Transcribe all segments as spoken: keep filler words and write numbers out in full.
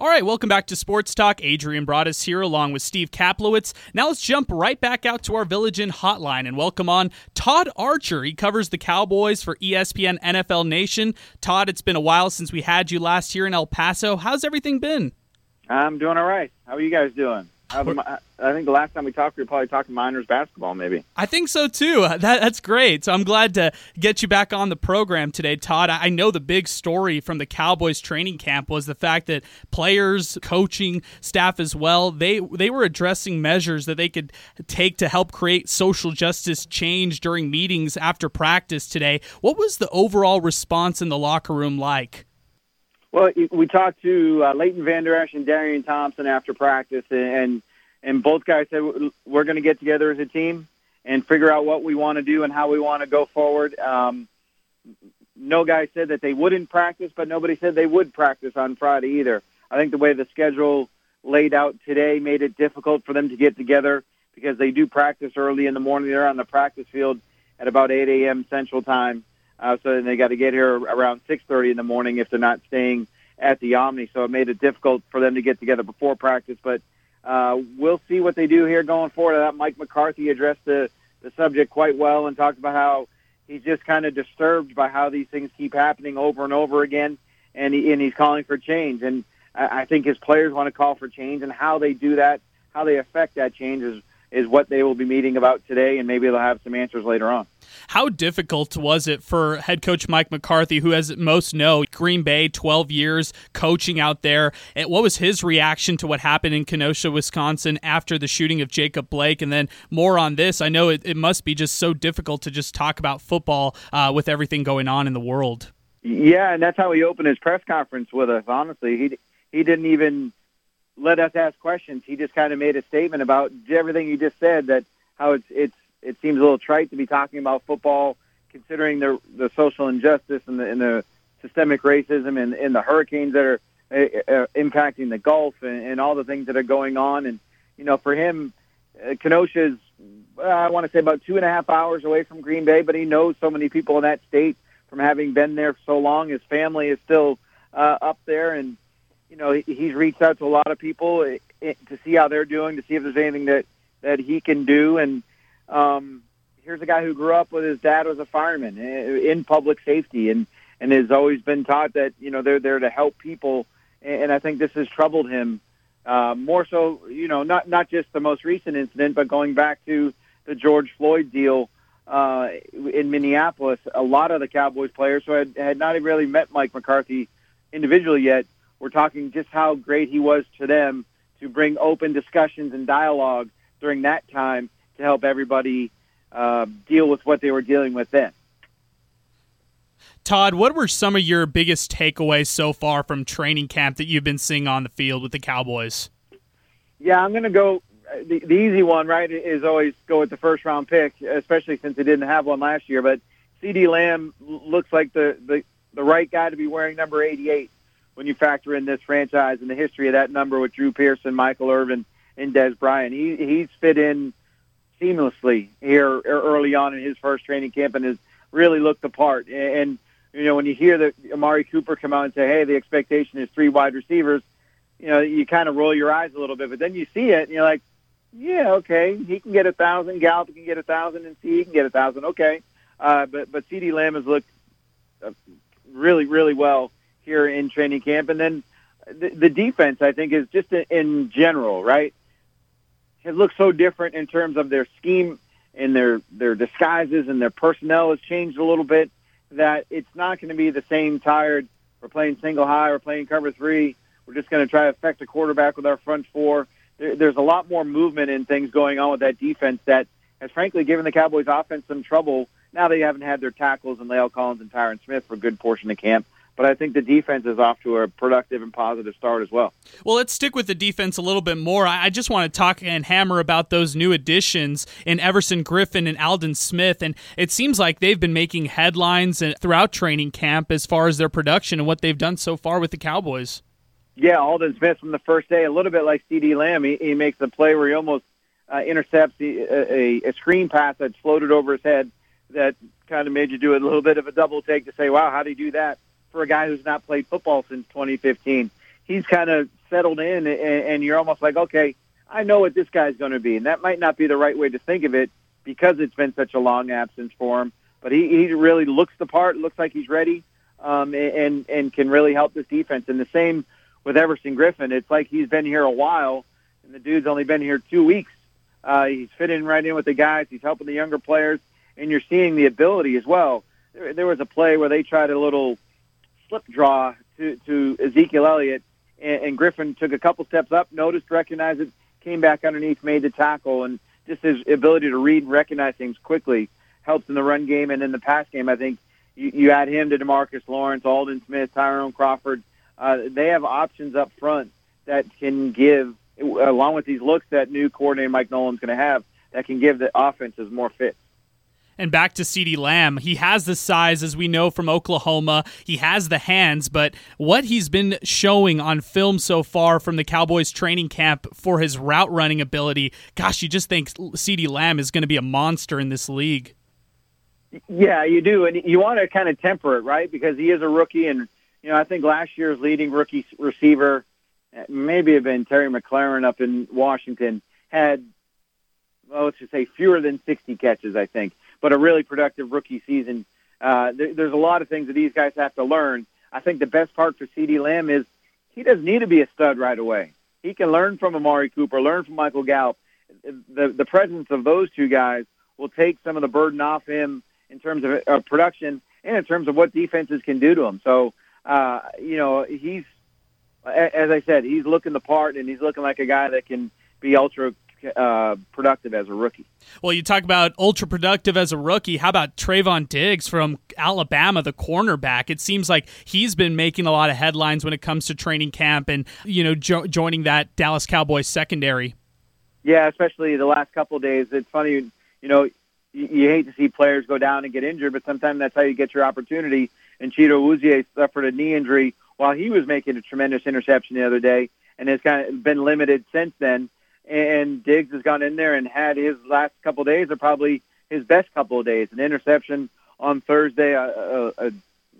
All right, welcome back to Sports Talk. Adrian brought us here along with Steve Kaplowitz. Now let's jump right back out to our Village Inn hotline and welcome on Todd Archer. He covers the Cowboys for E S P N N F L Nation. Todd, it's been a while since we had you last here in El Paso. How's everything been? I'm doing all right. How are you guys doing? I think the last time we talked, we were probably talking minors basketball, maybe. I think so, too. That, that's great. So I'm glad to get you back on the program today, Todd. I know the big story from the Cowboys training camp was the fact that players, coaching staff as well, they, they were addressing measures that they could take to help create social justice change during meetings after practice today. What was the overall response in the locker room like? Well, we talked to uh, Leighton Van Der Esch and Darian Thompson after practice, and and both guys said we're going to get together as a team and figure out what we want to do and how we want to go forward. Um, no guy said that they wouldn't practice, but nobody said they would practice on Friday either. I think the way the schedule laid out today made it difficult for them to get together because they do practice early in the morning. They're on the practice field at about eight a.m. Central Time. Uh, so then they got to get here around six thirty in the morning if they're not staying at the Omni. So it made it difficult for them to get together before practice. But uh, we'll see what they do here going forward. I thought Mike McCarthy addressed the, the subject quite well and talked about how he's just kind of disturbed by how these things keep happening over and over again, and he, and he's calling for change. And I, I think his players want to call for change, and how they do that, how they affect that change is is what they will be meeting about today, and maybe they'll have some answers later on. How difficult was it for head coach Mike McCarthy, who, as most know, Green Bay, twelve years, coaching out there? And what was his reaction to what happened in Kenosha, Wisconsin, after the shooting of Jacob Blake? And then more on this. I know it, it must be just so difficult to just talk about football uh, with everything going on in the world. Yeah, and that's how he opened his press conference with us, honestly. He, he didn't even let us ask questions. He just kind of made a statement about everything you just said, that how it's it's it seems a little trite to be talking about football, considering the the social injustice and the, and the systemic racism and, and the hurricanes that are uh, impacting the Gulf and, and all the things that are going on. And, you know, for him, uh, Kenosha is, uh, I want to say, about two and a half hours away from Green Bay, but he knows so many people in that state from having been there for so long. His family is still uh, up there, and, you know, he's reached out to a lot of people to see how they're doing, to see if there's anything that, that he can do. And um, here's a guy who grew up with his dad was a fireman in public safety, and, and has always been taught that, you know, they're there to help people. And I think this has troubled him uh, more so, you know, not, not just the most recent incident, but going back to the George Floyd deal uh, in Minneapolis. A lot of the Cowboys players who had, had not really met Mike McCarthy individually yet, we're talking just how great he was to them to bring open discussions and dialogue during that time to help everybody uh, deal with what they were dealing with then. Todd, what were some of your biggest takeaways so far from training camp that you've been seeing on the field with the Cowboys? Yeah, I'm going to go the, the easy one, right, is always go with the first-round pick, especially since they didn't have one last year. But CeeDee Lamb looks like the, the, the right guy to be wearing number eighty-eight. When you factor in this franchise and the history of that number with Drew Pearson, Michael Irvin, and Des Bryant, he, he's fit in seamlessly here early on in his first training camp and has really looked the part. And, you know, when you hear that Amari Cooper come out and say, hey, the expectation is three wide receivers, you know, you kind of roll your eyes a little bit. But then you see it, and you're like, yeah, okay, he can get one thousand. Gallup can get one thousand, and C can get one thousand. Okay. Uh, but but CeeDee Lamb has looked really, really well here in training camp. And then the, the defense, I think, is just in, in general, right? It looks so different in terms of their scheme and their, their disguises, and their personnel has changed a little bit, that it's not going to be the same tired, we're playing single high, we're playing cover three, we're just going to try to affect the quarterback with our front four. There, there's a lot more movement and things going on with that defense that has frankly given the Cowboys offense some trouble. Now they haven't had their tackles and La'el Collins and Tyron Smith for a good portion of camp. But I think the defense is off to a productive and positive start as well. Well, let's stick with the defense a little bit more. I just want to talk and hammer about those new additions in Everson Griffin and Alden Smith. And it seems like they've been making headlines throughout training camp as far as their production and what they've done so far with the Cowboys. Yeah, Alden Smith from the first day, a little bit like CeeDee Lamb. He, he makes a play where he almost uh, intercepts the, a, a screen pass that's floated over his head that kind of made you do a little bit of a double take to say, wow, how do you do that? For a guy who's not played football since twenty fifteen. He's kind of settled in, and, and you're almost like, okay, I know what this guy's going to be. And that might not be the right way to think of it because it's been such a long absence for him. But he, he really looks the part, looks like he's ready, um, and, and can really help this defense. And the same with Everson Griffin. It's like he's been here a while, and the dude's only been here two weeks. Uh, he's fitting right in with the guys. He's helping the younger players, and you're seeing the ability as well. There, there was a play where they tried a little slip draw to, to Ezekiel Elliott, and, and Griffin took a couple steps up, noticed, recognized it, came back underneath, made the tackle, and just his ability to read and recognize things quickly helps in the run game and in the pass game. I think you, you add him to DeMarcus Lawrence, Alden Smith, Tyrone Crawford. Uh, they have options up front that can give, along with these looks that new coordinator Mike Nolan's going to have, that can give the offenses more fits. And back to CeeDee Lamb. He has the size, as we know, from Oklahoma. He has the hands, but what he's been showing on film so far from the Cowboys training camp for his route running ability, gosh, you just think CeeDee Lamb is going to be a monster in this league. Yeah, you do. And you want to kind of temper it, right? Because he is a rookie. And, you know, I think last year's leading rookie receiver, maybe have been Terry McLaurin up in Washington, had, well, let's just say fewer than sixty catches, I think. But a really productive rookie season. Uh, there, there's a lot of things that these guys have to learn. I think the best part for CeeDee Lamb is he doesn't need to be a stud right away. He can learn from Amari Cooper, learn from Michael Gallup. The, the presence of those two guys will take some of the burden off him in terms of uh, production and in terms of what defenses can do to him. So, uh, you know, he's, as I said, he's looking the part, and he's looking like a guy that can be ultra Uh, productive as a rookie. Well, you talk about ultra productive as a rookie. How about Trayvon Diggs from Alabama, the cornerback? It seems like he's been making a lot of headlines when it comes to training camp and, you know, jo- joining that Dallas Cowboys secondary. Yeah, especially the last couple of days. It's funny, you know, you, you hate to see players go down and get injured, but sometimes that's how you get your opportunity. And Chido Awuzie suffered a knee injury while he was making a tremendous interception the other day, and has kind of been limited since then. And Diggs has gone in there and had his last couple of days are probably his best couple of days. An interception on Thursday, a, a, a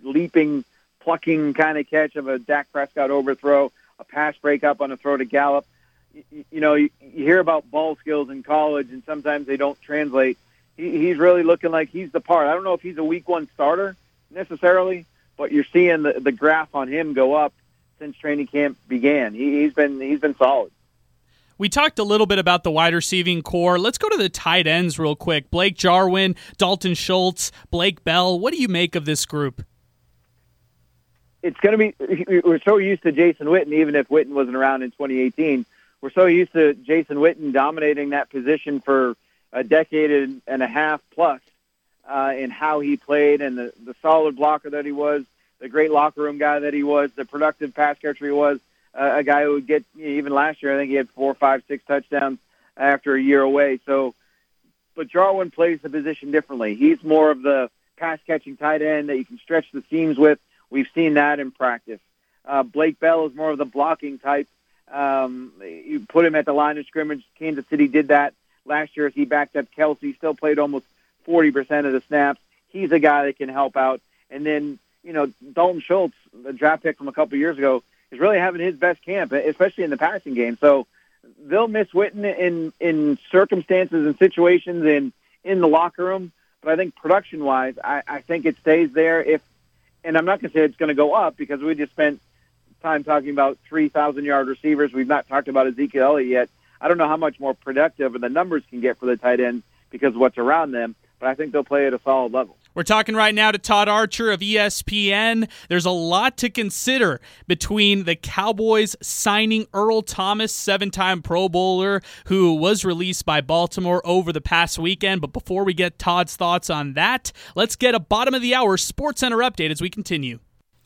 leaping, plucking kind of catch of a Dak Prescott overthrow, a pass breakup on a throw to Gallup. You, you know, you, you hear about ball skills in college, and sometimes they don't translate. He, he's really looking like he's the part. I don't know if he's a week one starter necessarily, but you're seeing the, the graph on him go up since training camp began. He, he's been he's been solid. We talked a little bit about the wide receiving core. Let's go to the tight ends real quick. Blake Jarwin, Dalton Schultz, Blake Bell. What do you make of this group? It's going to be – we're so used to Jason Witten, even if Witten wasn't around in twenty eighteen. We're so used to Jason Witten dominating that position for a decade and a half plus uh, in how he played and the, the solid blocker that he was, the great locker room guy that he was, the productive pass catcher he was. Uh, a guy who would get, even last year, I think he had four, five, six touchdowns after a year away. So, but Jarwin plays the position differently. He's more of the pass-catching tight end that you can stretch the seams with. We've seen that in practice. Uh, Blake Bell is more of the blocking type. Um, you put him at the line of scrimmage. Kansas City did that last year as he backed up Kelsey, still played almost forty percent of the snaps. He's a guy that can help out. And then, you know, Dalton Schultz, the draft pick from a couple years ago, is really having his best camp, especially in the passing game. So they'll miss Witten in, in circumstances and situations and in the locker room. But I think production-wise, I, I think it stays there. If, and I'm not going to say it's going to go up because we just spent time talking about three thousand yard receivers. We've not talked about Ezekiel Elliott yet. I don't know how much more productive the numbers can get for the tight end because of what's around them, but I think they'll play at a solid level. We're talking right now to Todd Archer of E S P N. There's a lot to consider between the Cowboys signing Earl Thomas, seven-time Pro Bowler, who was released by Baltimore over the past weekend. But before we get Todd's thoughts on that, let's get a bottom-of-the-hour SportsCenter update as we continue.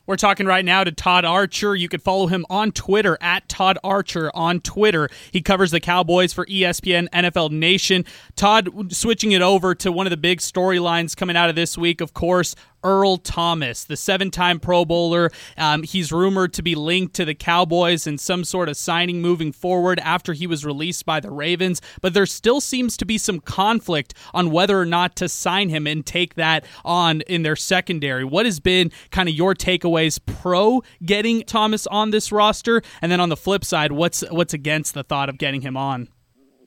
We're talking right now to Todd Archer. You can follow him on Twitter, at Todd Archer on Twitter. He covers the Cowboys for E S P N N F L Nation. Todd, switching it over to one of the big storylines coming out of this week, of course, Earl Thomas, the seven-time Pro Bowler. Um, he's rumored to be linked to the Cowboys in some sort of signing moving forward after he was released by the Ravens, but there still seems to be some conflict on whether or not to sign him and take that on in their secondary. What has been kind of your takeaways pro getting Thomas on this roster, and then on the flip side, what's what's against the thought of getting him on?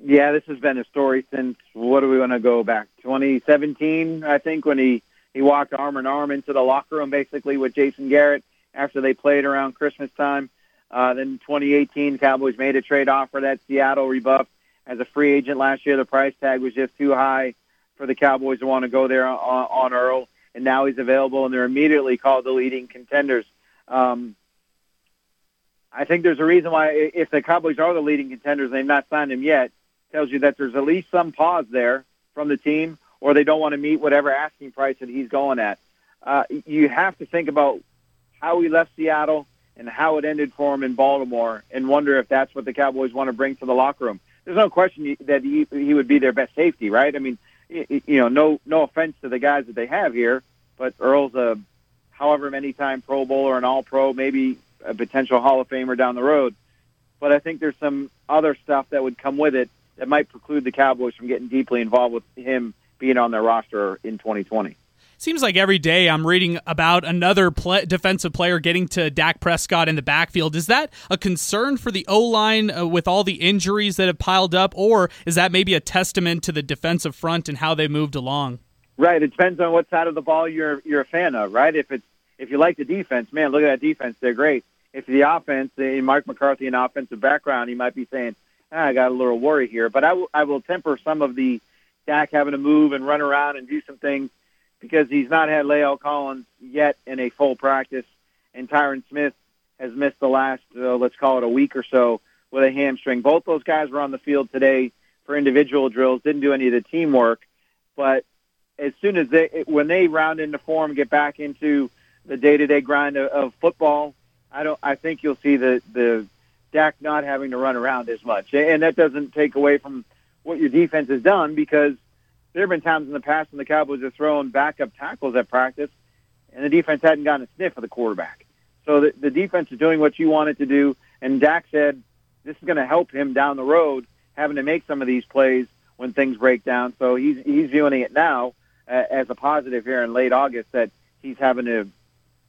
Yeah, this has been a story since, what do we want to go back, twenty seventeen, I think, when he, he walked arm in arm into the locker room basically with Jason Garrett after they played around Christmas time. Uh, then twenty eighteen, Cowboys made a trade offer that Seattle rebuffed as a free agent last year. The price tag was just too high for the Cowboys to want to go there on, on Earl, and now he's available, and they're immediately called the leading contenders. Um, I think there's a reason why, if the Cowboys are the leading contenders and they've not signed him yet, tells you that there's at least some pause there from the team, or they don't want to meet whatever asking price that he's going at. Uh, you have to think about how he left Seattle and how it ended for him in Baltimore and wonder if that's what the Cowboys want to bring to the locker room. There's no question that he, he would be their best safety, right? I mean, you know, no no offense to the guys that they have here, but Earl's a however many time Pro Bowler, an All-Pro, maybe a potential Hall of Famer down the road. But I think there's some other stuff that would come with it that might preclude the Cowboys from getting deeply involved with him being on their roster in twenty twenty. Seems like every day I'm reading about another play- defensive player getting to Dak Prescott in the backfield. Is that a concern for the O-line uh, with all the injuries that have piled up, or is that maybe a testament to the defensive front and how they moved along? Right. It depends on what side of the ball you're you're a fan of, right? If it's if you like the defense, man, look at that defense. They're great. If the offense, Mike McCarthy, an offensive background, he might be saying, I got a little worry here, but I, w- I will temper some of the Dak having to move and run around and do some things because he's not had La'el Collins yet in a full practice, and Tyron Smith has missed the last, uh, let's call it a week or so, with a hamstring. Both those guys were on the field today for individual drills, didn't do any of the teamwork, but as soon as they, when they round into form, get back into the day-to-day grind of, of football, I don't. I think you'll see the, the Dak not having to run around as much. And that doesn't take away from what your defense has done, because there have been times in the past when the Cowboys are throwing backup tackles at practice and the defense hadn't gotten a sniff of the quarterback. So the, the defense is doing what you want it to do, and Dak said this is going to help him down the road having to make some of these plays when things break down. So he's, he's viewing it now uh, as a positive here in late August that he's having to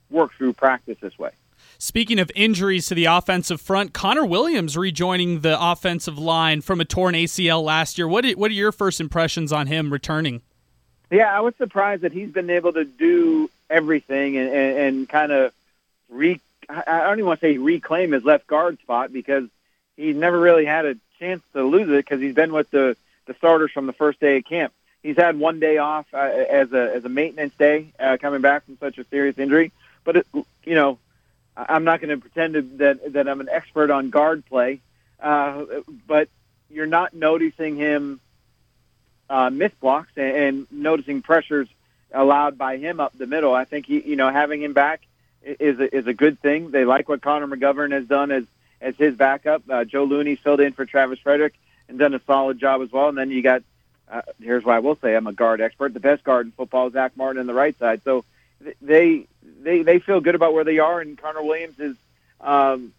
work through practice this way. Speaking of injuries to the offensive front, Connor Williams rejoining the offensive line from a torn A C L last year. What are, what are your first impressions on him returning? Yeah, I was surprised that he's been able to do everything and, and, and kind of, re, I don't even want to say reclaim his left guard spot, because he's never really had a chance to lose it because he's been with the, the starters from the first day of camp. He's had one day off uh, as a as a maintenance day uh, coming back from such a serious injury. But, it, you know, I'm not going to pretend that that I'm an expert on guard play, uh, but you're not noticing him uh, miss blocks and, and noticing pressures allowed by him up the middle. I think he, you know, having him back is a, is a good thing. They like what Connor McGovern has done as as his backup. Uh, Joe Looney filled in for Travis Frederick and done a solid job as well. And then you got uh, here's why I will say I'm a guard expert. The best guard in football is Zach Martin on the right side. So they. They they feel good about where they are, and Connor Williams is um,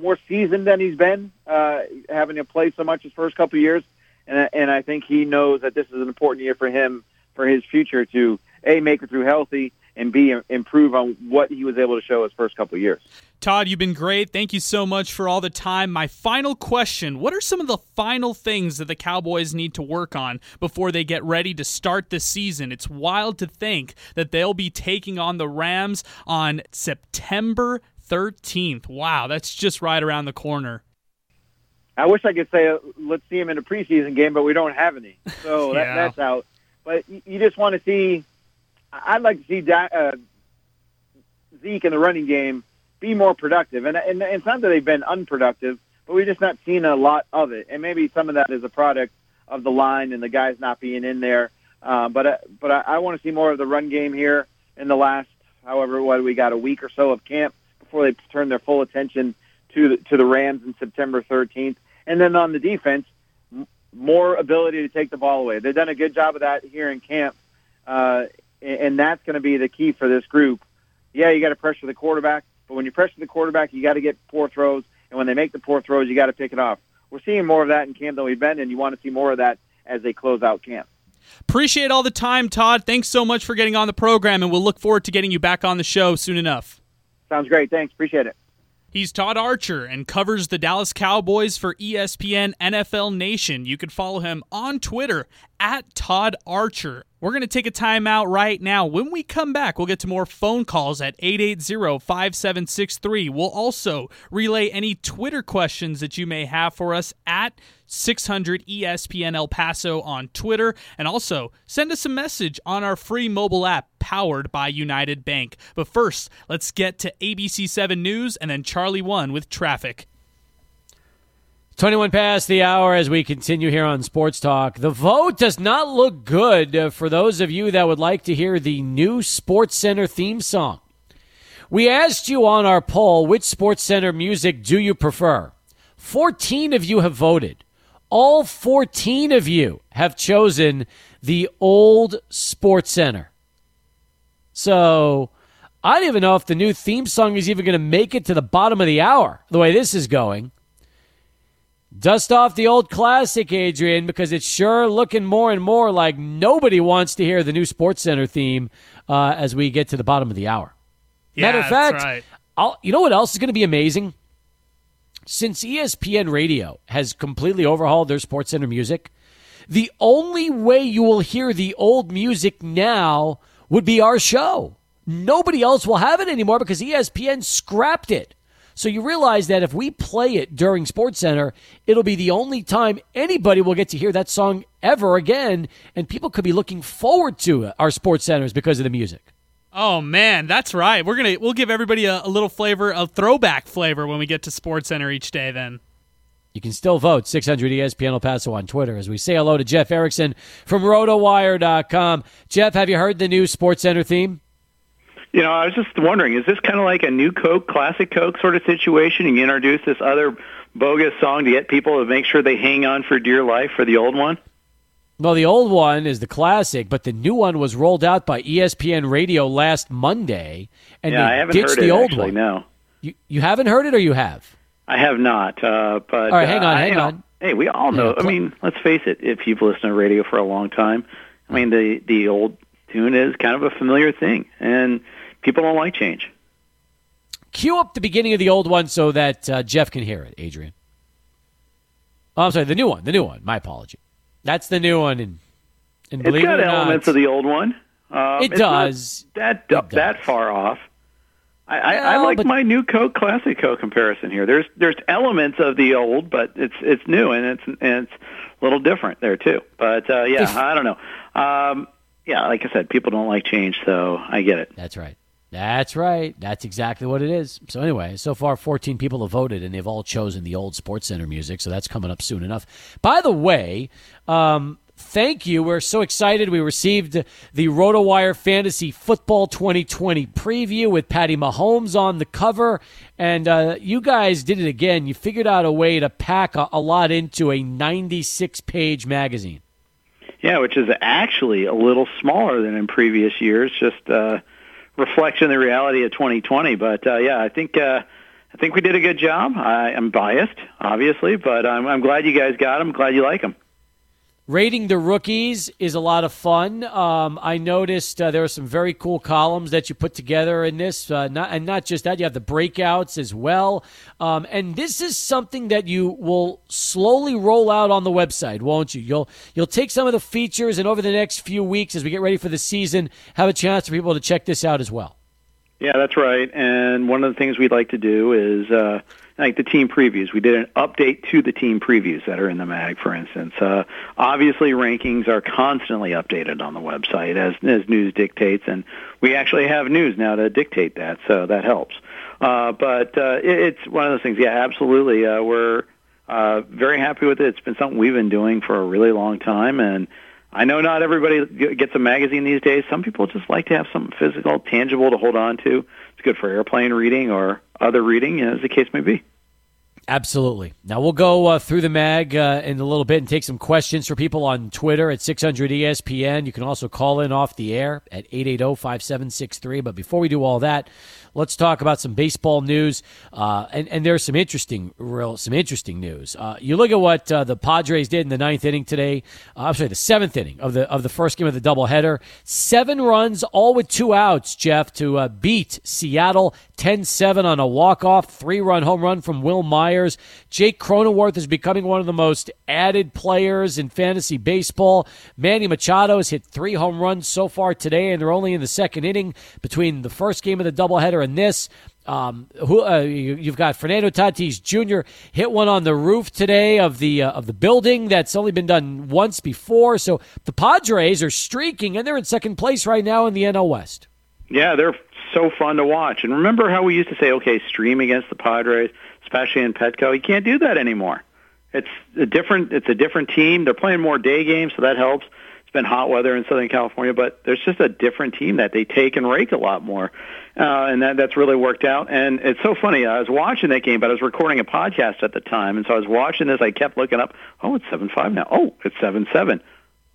more seasoned than he's been, uh, having to play so much his first couple of years, and and I think he knows that this is an important year for him, for his future, to A, make it through healthy, and B, improve on what he was able to show his first couple of years. Todd, you've been great. Thank you so much for all the time. My final question, what are some of the final things that the Cowboys need to work on before they get ready to start the season? It's wild to think that they'll be taking on the Rams on September thirteenth. Wow, that's just right around the corner. I wish I could say, uh, let's see them in a preseason game, but we don't have any. So yeah. that, that's out. But you just want to see, I'd like to see da- uh, Zeke in the running game be more productive. And, and, and it's not that they've been unproductive, but we've just not seen a lot of it. And maybe some of that is a product of the line and the guys not being in there. Uh, but uh, but I, I want to see more of the run game here in the last, however, what we got, a week or so of camp before they turn their full attention to the, to the Rams on September thirteenth. And then on the defense, m- more ability to take the ball away. They've done a good job of that here in camp. Uh, and that's going to be the key for this group. Yeah, you got to pressure the quarterback, but when you pressure the quarterback, you got to get poor throws, and when they make the poor throws, you got to pick it off. We're seeing more of that in camp than we've been, and you want to see more of that as they close out camp. Appreciate all the time, Todd. Thanks so much for getting on the program, and we'll look forward to getting you back on the show soon enough. Sounds great. Thanks. Appreciate it. He's Todd Archer and covers the Dallas Cowboys for E S P N N F L Nation. You can follow him on Twitter, at Todd Archer. We're going to take a timeout right now. When we come back, we'll get to more phone calls at eight eight zero, five seven six three. We'll also relay any Twitter questions that you may have for us at six hundred E S P N El Paso on Twitter. And also, send us a message on our free mobile app powered by United Bank. But first, let's get to A B C seven News and then Charlie one with traffic. twenty-one past the hour as we continue here on Sports Talk. The vote does not look good for those of you that would like to hear the new SportsCenter theme song. We asked you on our poll, which SportsCenter music do you prefer? fourteen of you have voted. All fourteen of you have chosen the old SportsCenter. So I don't even know if the new theme song is even going to make it to the bottom of the hour, the way this is going. Dust off the old classic, Adrian, because it's sure looking more and more like nobody wants to hear the new SportsCenter theme uh, as we get to the bottom of the hour. Yeah, matter of fact, right. I'll, you know what else is going to be amazing? Since E S P N Radio has completely overhauled their SportsCenter music, the only way you will hear the old music now would be our show. Nobody else will have it anymore because E S P N scrapped it. So you realize that if we play it during SportsCenter, it'll be the only time anybody will get to hear that song ever again, and people could be looking forward to our SportsCenters because of the music. Oh man, that's right. We're gonna we'll give everybody a, a little flavor, a throwback flavor when we get to SportsCenter each day. Then you can still vote six hundred E S P N El Paso on Twitter as we say hello to Jeff Erickson from Roto Wire dot com. Jeff, have you heard the new SportsCenter theme? You know, I was just wondering, is this kind of like a new Coke, classic Coke sort of situation? You introduce this other bogus song to get people to make sure they hang on for dear life for the old one? Well, the old one is the classic, but the new one was rolled out by E S P N Radio last Monday, and yeah, they I haven't ditched heard it, the old actually, one. No. You you haven't heard it, or you have? I have not. Uh, but all right, hang on, uh, hang on. Know, hey, we all know. Yeah, I mean, let's face it. If you've listened to radio for a long time, I mean, the the old tune is kind of a familiar thing, and people don't like change. Cue up the beginning of the old one so that uh, Jeff can hear it, Adrian. Oh, I'm sorry, the new one. The new one. My apology. That's the new one. And, and believe it or not, it's got elements of the old one. Um, it, does. That, it does. That far off. I, I, well, I like but, my new Coke Classic Coke comparison here. There's there's elements of the old, but it's it's new and it's and it's a little different there too. But uh, yeah, if, I don't know. Um, yeah, like I said, people don't like change, so I get it. That's right. That's right. That's exactly what it is. So anyway, so far fourteen people have voted, and they've all chosen the old SportsCenter music, so that's coming up soon enough. By the way, um, thank you. We're so excited. We received the RotoWire Fantasy Football twenty twenty preview with Patty Mahomes on the cover, and uh, you guys did it again. You figured out a way to pack a, a lot into a ninety-six page magazine. Yeah, which is actually a little smaller than in previous years, just uh reflection of the reality of twenty twenty, but uh, yeah, I think uh, I think we did a good job. I am biased, obviously, but I'm, I'm glad you guys got them. Glad you like them. Rating the rookies is a lot of fun. Um, I noticed uh, there were some very cool columns that you put together in this, uh, not, and not just that, you have the breakouts as well. Um, and this is something that you will slowly roll out on the website, won't you? You'll you'll take some of the features, and over the next few weeks as we get ready for the season, have a chance for people to check this out as well. Yeah, that's right. And one of the things we'd like to do is uh, – like the team previews. We did an update to the team previews that are in the mag, for instance. Uh, obviously, rankings are constantly updated on the website as, as news dictates, and we actually have news now to dictate that, so that helps. Uh, but uh, it, it's one of those things, yeah, absolutely. Uh, we're uh, very happy with it. It's been something we've been doing for a really long time, and I know not everybody gets a magazine these days. Some people just like to have something physical, tangible to hold on to. It's good for airplane reading or other reading, as the case may be. Absolutely. Now we'll go uh, through the mag uh, in a little bit and take some questions for people on Twitter at six hundred E S P N. You can also call in off the air at eight eight zero, five seven six three. But before we do all that, let's talk about some baseball news. Uh, and, and there's some interesting real, some interesting news. Uh, you look at what uh, the Padres did in the ninth inning today. Uh, I'm sorry, the seventh inning of the of the first game of the doubleheader. Seven runs, all with two outs, Jeff, to uh, beat Seattle ten seven on a walk-off. Three-run home run from Will Myers. Jake Cronenworth is becoming one of the most added players in fantasy baseball. Manny Machado has hit three home runs so far today, and they're only in the second inning between the first game of the doubleheader and this. Um, who uh, you, you've got Fernando Tatis Junior hit one on the roof today of the uh, of the building. That's only been done once before. So the Padres are streaking, and they're in second place right now in the N L West. Yeah, they're so fun to watch. And remember how we used to say, okay, stream against the Padres, especially in Petco. You can't do that anymore. It's a different it's a different team. They're playing more day games, so that helps. It's been hot weather in Southern California, but there's just a different team that they take and rake a lot more, uh, and that, that's really worked out. And it's so funny. I was watching that game, but I was recording a podcast at the time, and so I was watching this. I kept looking up. Oh, it's seven five now. Oh, it's seven seven.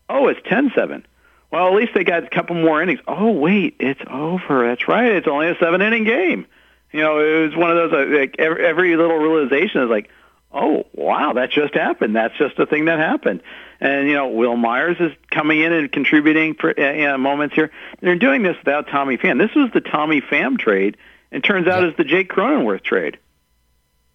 Oh, it's ten seven. Well, at least they got a couple more innings. Oh, wait, it's over. That's right. It's only a seven-inning game. You know, it was one of those, like, every, every little realization is like, oh, wow, that just happened. That's just a thing that happened. And, you know, Will Myers is coming in and contributing for, uh, moments here. They're doing this without Tommy Pham. This was the Tommy Pham trade, and turns out it's the Jake Cronenworth trade.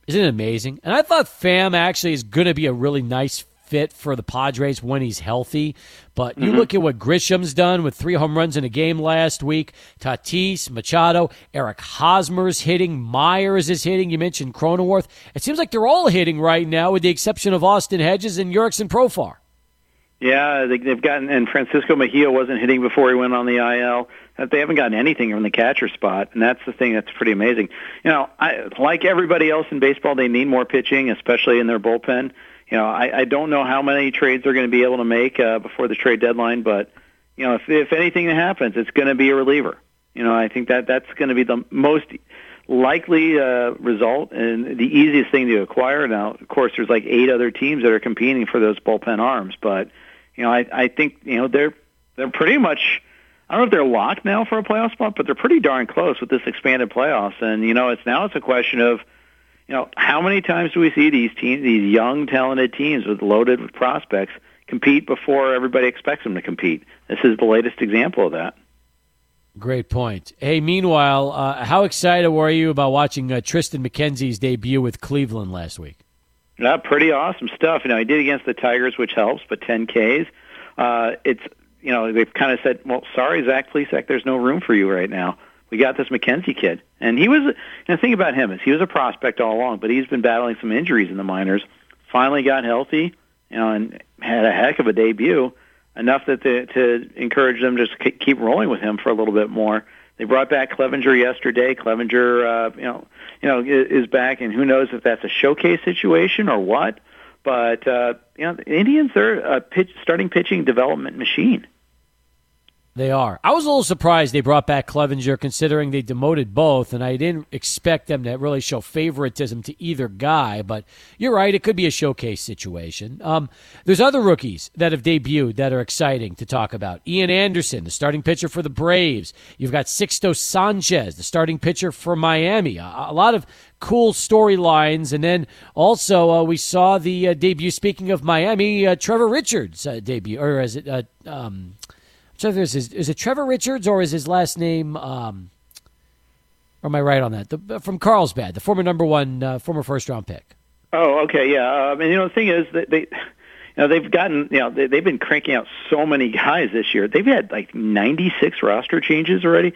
Isn't it amazing? And I thought Pham actually is going to be a really nice fit for the Padres when he's healthy. But you mm-hmm. look at what Grisham's done with three home runs in a game last week. Tatis, Machado, Eric Hosmer's hitting, Myers is hitting. You mentioned Cronenworth. It seems like they're all hitting right now with the exception of Austin Hedges and Yerkson Profar. Yeah, they've gotten, and Francisco Mejia wasn't hitting before he went on the I L. They haven't gotten anything from the catcher spot, and that's the thing that's pretty amazing. You know, I, like everybody else in baseball, they need more pitching, especially in their bullpen. You know, I, I don't know how many trades they're going to be able to make uh, before the trade deadline, but, you know, if, if anything that happens, it's going to be a reliever. You know, I think that that's going to be the most likely uh, result and the easiest thing to acquire. Now, of course, there's like eight other teams that are competing for those bullpen arms, but, you know, I, I think, you know, they're they're pretty much, I don't know if they're locked now for a playoff spot, but they're pretty darn close with this expanded playoffs. And, you know, it's now it's a question of, you know, how many times do we see these teams, these young, talented teams with loaded with prospects, compete before everybody expects them to compete? This is the latest example of that. Great point. Hey, meanwhile, uh, how excited were you about watching uh, Tristan McKenzie's debut with Cleveland last week? Yeah, pretty awesome stuff. You know, he did against the Tigers, which helps, but ten Ks. Uh, it's, you know, they've kind of said, well, sorry, Zach Plesac, there's no room for you right now. We got this McKenzie kid. And he was, and the thing about him is he was a prospect all along, but he's been battling some injuries in the minors. Finally got healthy, you know, and had a heck of a debut, enough that to, to encourage them to just keep rolling with him for a little bit more. They brought back Clevenger yesterday. Clevenger, uh, you know, you know, is back, and who knows if that's a showcase situation or what. But uh, you know, the Indians are a pitch, starting pitching development machine. They are. I was a little surprised they brought back Clevenger considering they demoted both, and I didn't expect them to really show favoritism to either guy, but you're right, it could be a showcase situation. Um, there's other rookies that have debuted that are exciting to talk about. Ian Anderson, the starting pitcher for the Braves. You've got Sixto Sanchez, the starting pitcher for Miami. A, a lot of cool storylines, and then also uh, we saw the uh, debut, speaking of Miami, uh, Trevor Richards' uh, debut, or is it... Uh, um, So there's his, is it Trevor Richards or is his last name, um, or am I right on that? The, from Carlsbad, the former number one, uh, former first-round pick. Oh, okay, yeah. Um, and, you know, the thing is that they, you know, they've gotten, you know, they, they've been cranking out so many guys this year. They've had like ninety-six roster changes already.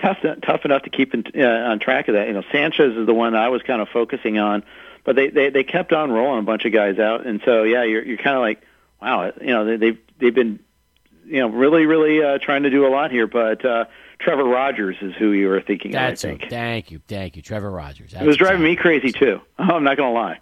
Tough, tough enough to keep in, uh, on track of that. You know, Sanchez is the one I was kind of focusing on, but they, they, they kept on rolling a bunch of guys out, and so yeah, you're you're kind of like, wow, you know, they, they've they've been. You know, really, really uh, trying to do a lot here, but uh, Trevor Rogers is who you were thinking of, I think. That's it. Thank you, thank you, Trevor Rogers. It was driving me crazy, too. Oh, I'm not going to lie.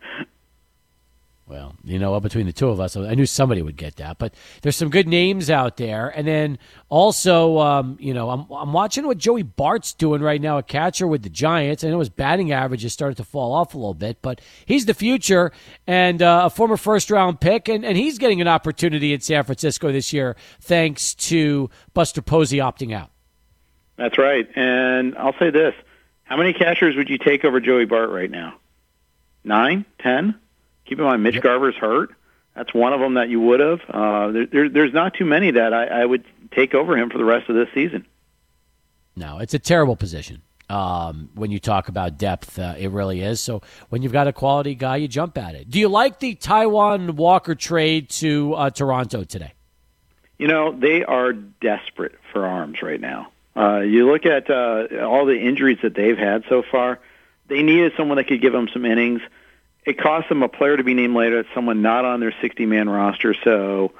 Well, you know, between the two of us, I knew somebody would get that. But there's some good names out there. And then also, um, you know, I'm I'm watching what Joey Bart's doing right now, a catcher with the Giants. I know his batting average has started to fall off a little bit, but he's the future and uh, a former first-round pick. And, and he's getting an opportunity in San Francisco this year thanks to Buster Posey opting out. That's right. And I'll say this. How many catchers would you take over Joey Bart right now? Nine? Ten? Keep in mind, Mitch Garver's hurt. That's one of them that you would have. Uh, there, there, there's not too many that I, I would take over him for the rest of this season. No, it's a terrible position. Um, when you talk about depth, uh, it really is. So when you've got a quality guy, you jump at it. Do you like the Taiwan Walker trade to uh, Toronto today? You know, they are desperate for arms right now. Uh, you look at uh, all the injuries that they've had so far. They needed someone that could give them some innings. It cost them a player to be named later. It's someone not on their sixty-man roster. So,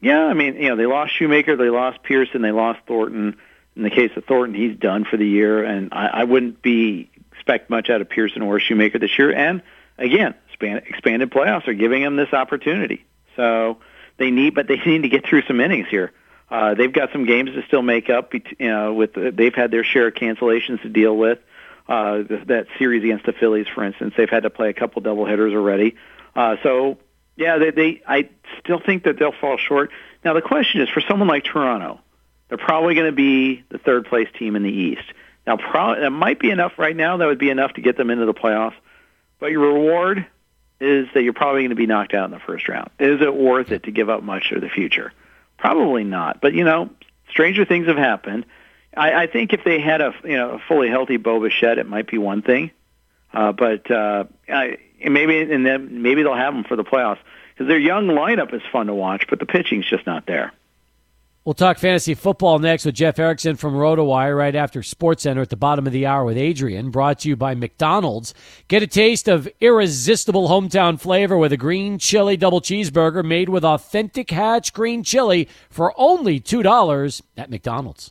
yeah, I mean, you know, they lost Shoemaker, they lost Pearson, they lost Thornton. In the case of Thornton, he's done for the year, and I, I wouldn't be expect much out of Pearson or Shoemaker this year. And again, expand, expanded playoffs are giving them this opportunity. So they need, but they need to get through some innings here. Uh, they've got some games to still make up. You know, with they've had their share of cancellations to deal with. Uh, that series against the Phillies, for instance, they've had to play a couple double hitters already. Uh, so, yeah, they, they. I still think that they'll fall short. Now, the question is, for someone like Toronto, they're probably going to be the third-place team in the East. Now, pro- that might be enough right now. That would be enough to get them into the playoffs. But your reward is that you're probably going to be knocked out in the first round. Is it worth it to give up much of the future? Probably not. But, you know, stranger things have happened. I, I think if they had a you know a fully healthy Bo Bichette, it might be one thing, uh, but uh, I, maybe and then maybe they'll have them for the playoffs because their young lineup is fun to watch, but the pitching's just not there. We'll talk fantasy football next with Jeff Erickson from RotoWire right after SportsCenter at the bottom of the hour with Adrian, brought to you by McDonald's. Get a taste of irresistible hometown flavor with a green chili double cheeseburger made with authentic Hatch green chili for only two dollars at McDonald's.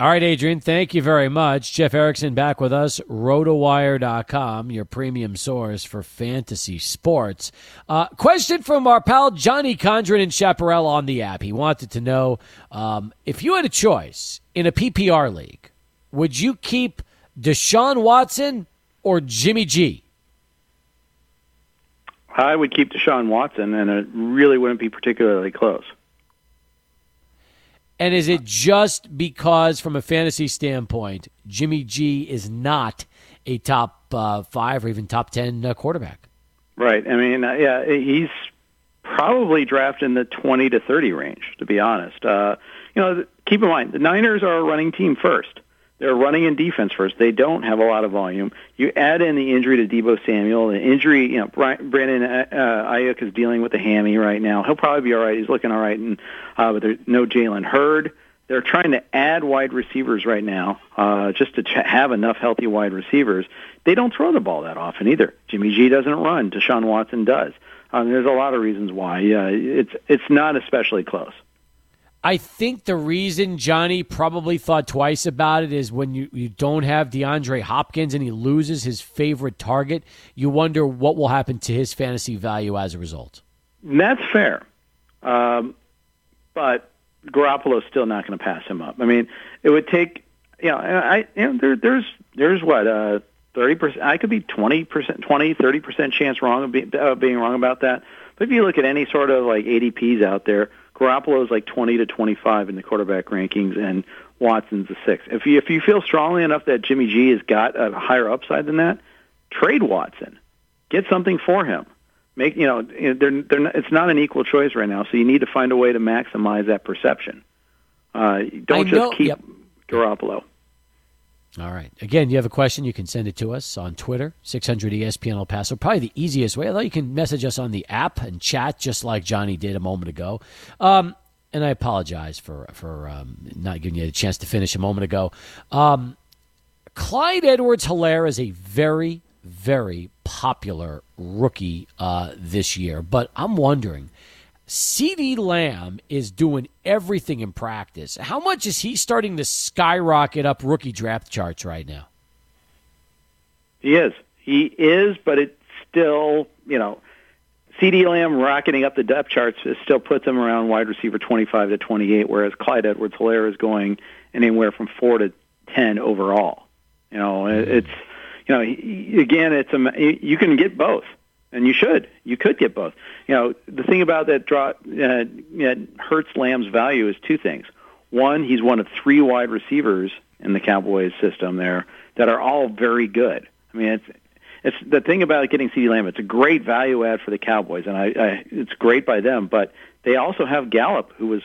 All right, Adrian, thank you very much. Jeff Erickson back with us, Roto Wire dot com, your premium source for fantasy sports. Uh, question from our pal Johnny Condren in Chaparral on the app. He wanted to know, um, if you had a choice in a P P R league, would you keep Deshaun Watson or Jimmy G? I would keep Deshaun Watson, and it really wouldn't be particularly close. And is it just because, from a fantasy standpoint, Jimmy G is not a top uh, five or even top ten uh, quarterback? Right. I mean, uh, yeah, he's probably drafted in the twenty to thirty range, to be honest. Uh, you know, keep in mind, the Niners are a running team first. They're running in defense first. They don't have a lot of volume. You add in the injury to Debo Samuel, the injury, you know, Brandon uh, Ayuk is dealing with a hammy right now. He'll probably be all right. He's looking all right, and uh, but there's no Jalen Hurd. They're trying to add wide receivers right now uh, just to ch- have enough healthy wide receivers. They don't throw the ball that often either. Jimmy G doesn't run. Deshaun Watson does. Um, there's a lot of reasons why. Yeah, it's it's not especially close. I think the reason Johnny probably thought twice about it is when you, you don't have DeAndre Hopkins and he loses his favorite target, you wonder what will happen to his fantasy value as a result. That's fair. Um, but Garoppolo's still not going to pass him up. I mean, it would take, you know, I, you know there, there's there's what, uh, thirty percent, I could be twenty percent, twenty, thirty percent chance wrong of, be, of being wrong about that. But if you look at any sort of like A D Ps out there, Garoppolo is like twenty to twenty-five in the quarterback rankings, and Watson's the sixth. If you, if you feel strongly enough that Jimmy G has got a higher upside than that, trade Watson. Get something for him. Make you know they're, they're not, it's not an equal choice right now, so you need to find a way to maximize that perception. Uh, don't I just know, keep yep. Garoppolo. All right. Again, you have a question, you can send it to us on Twitter, six hundred E S P N El Paso. Probably the easiest way, although you can message us on the app and chat just like Johnny did a moment ago. Um, and I apologize for, for um, not giving you a chance to finish a moment ago. Um, Clyde Edwards-Helaire is a very, very popular rookie uh, this year. But I'm wondering, CeeDee Lamb is doing everything in practice. How much is he starting to skyrocket up rookie draft charts right now? He is. He is, but it's still, you know, CeeDee Lamb rocketing up the depth charts still puts them around wide receiver twenty-five to twenty-eight, whereas Clyde Edwards-Helaire is going anywhere from four to ten overall. You know, it's, you know, again, it's a, you can get both, and you should. You could get both. You know, the thing about that draw uh, that hurts Lamb's value is two things. One, he's one of three wide receivers in the Cowboys system there that are all very good. I mean, it's it's the thing about getting CeeDee Lamb. It's a great value add for the Cowboys, and I, I it's great by them. But they also have Gallup, who was,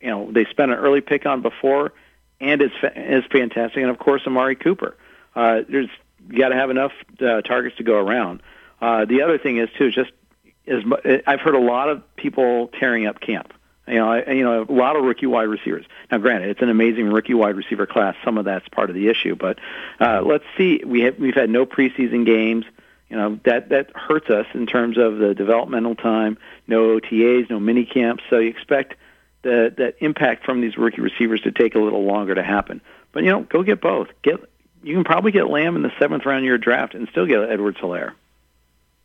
you know, they spent an early pick on before, and is is fantastic. And of course, Amari Cooper. Uh, there's you got to have enough uh, targets to go around. Uh, the other thing is too, just is I've heard a lot of people tearing up camp. You know, I, you know, a lot of rookie wide receivers. Now, granted, it's an amazing rookie wide receiver class. Some of that's part of the issue, but uh, let's see. We have, we've had no preseason games. You know, that that hurts us in terms of the developmental time. No O T As, no mini camps. So you expect the that impact from these rookie receivers to take a little longer to happen. But you know, go get both. Get you can probably get Lamb in the seventh round of your draft and still get Edwards-Helaire.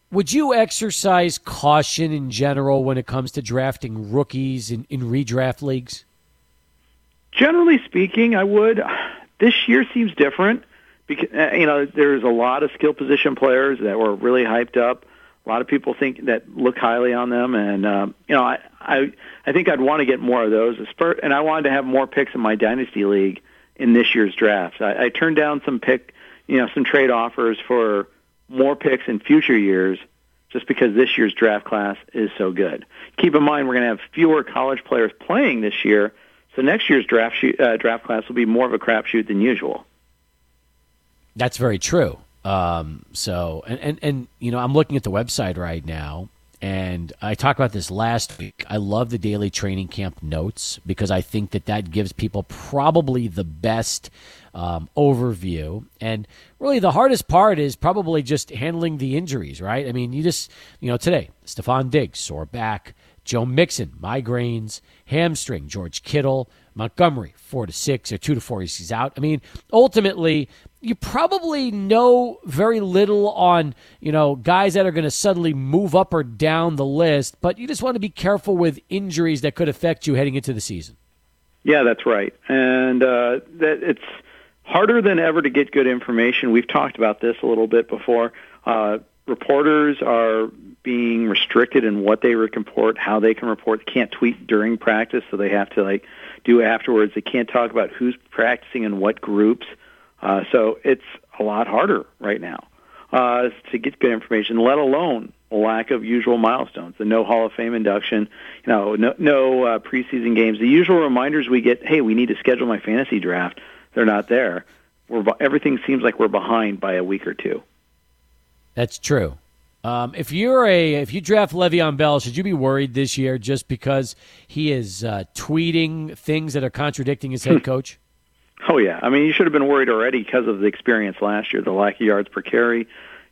Would you exercise caution in general when it comes to drafting rookies in, in redraft leagues? Generally speaking, I would. This year seems different because, you know, there's a lot of skill position players that were really hyped up. A lot of people think that look highly on them, and um, you know, I, I I think I'd want to get more of those. And I wanted to have more picks in my dynasty league in this year's draft. I, I turned down some pick, you know, some trade offers for more picks in future years just because this year's draft class is so good. Keep in mind, we're going to have fewer college players playing this year, so next year's draft shoot, uh, draft class will be more of a crapshoot than usual. That's very true. Um, so, and, and, and, you know, I'm looking at the website right now, and I talked about this last week. I love the daily training camp notes because I think that that gives people probably the best Um, overview, and really the hardest part is probably just handling the injuries, right? I mean, you just, you know, today, Stephon Diggs, sore back, Joe Mixon, migraines, hamstring, George Kittle, Montgomery, four to six or two to four, he's out. I mean, ultimately, you probably know very little on, you know, guys that are going to suddenly move up or down the list, but you just want to be careful with injuries that could affect you heading into the season. Yeah, that's right. And uh, that it's harder than ever to get good information. We've talked about this a little bit before. Uh, reporters are being restricted in what they report, how they can report. They can't tweet during practice, so they have to like do afterwards. They can't talk about who's practicing and what groups. Uh, so it's a lot harder right now uh, to get good information, let alone the lack of usual milestones, the no Hall of Fame induction, you know, no, no uh, preseason games, the usual reminders we get, hey, we need to schedule my fantasy draft. They're not there. We're, everything seems like we're behind by a week or two. That's true. Um, if you're a if you draft Le'Veon Bell, should you be worried this year just because he is uh, tweeting things that are contradicting his head coach? Oh yeah, I mean you should have been worried already because of the experience last year, the lack of yards per carry,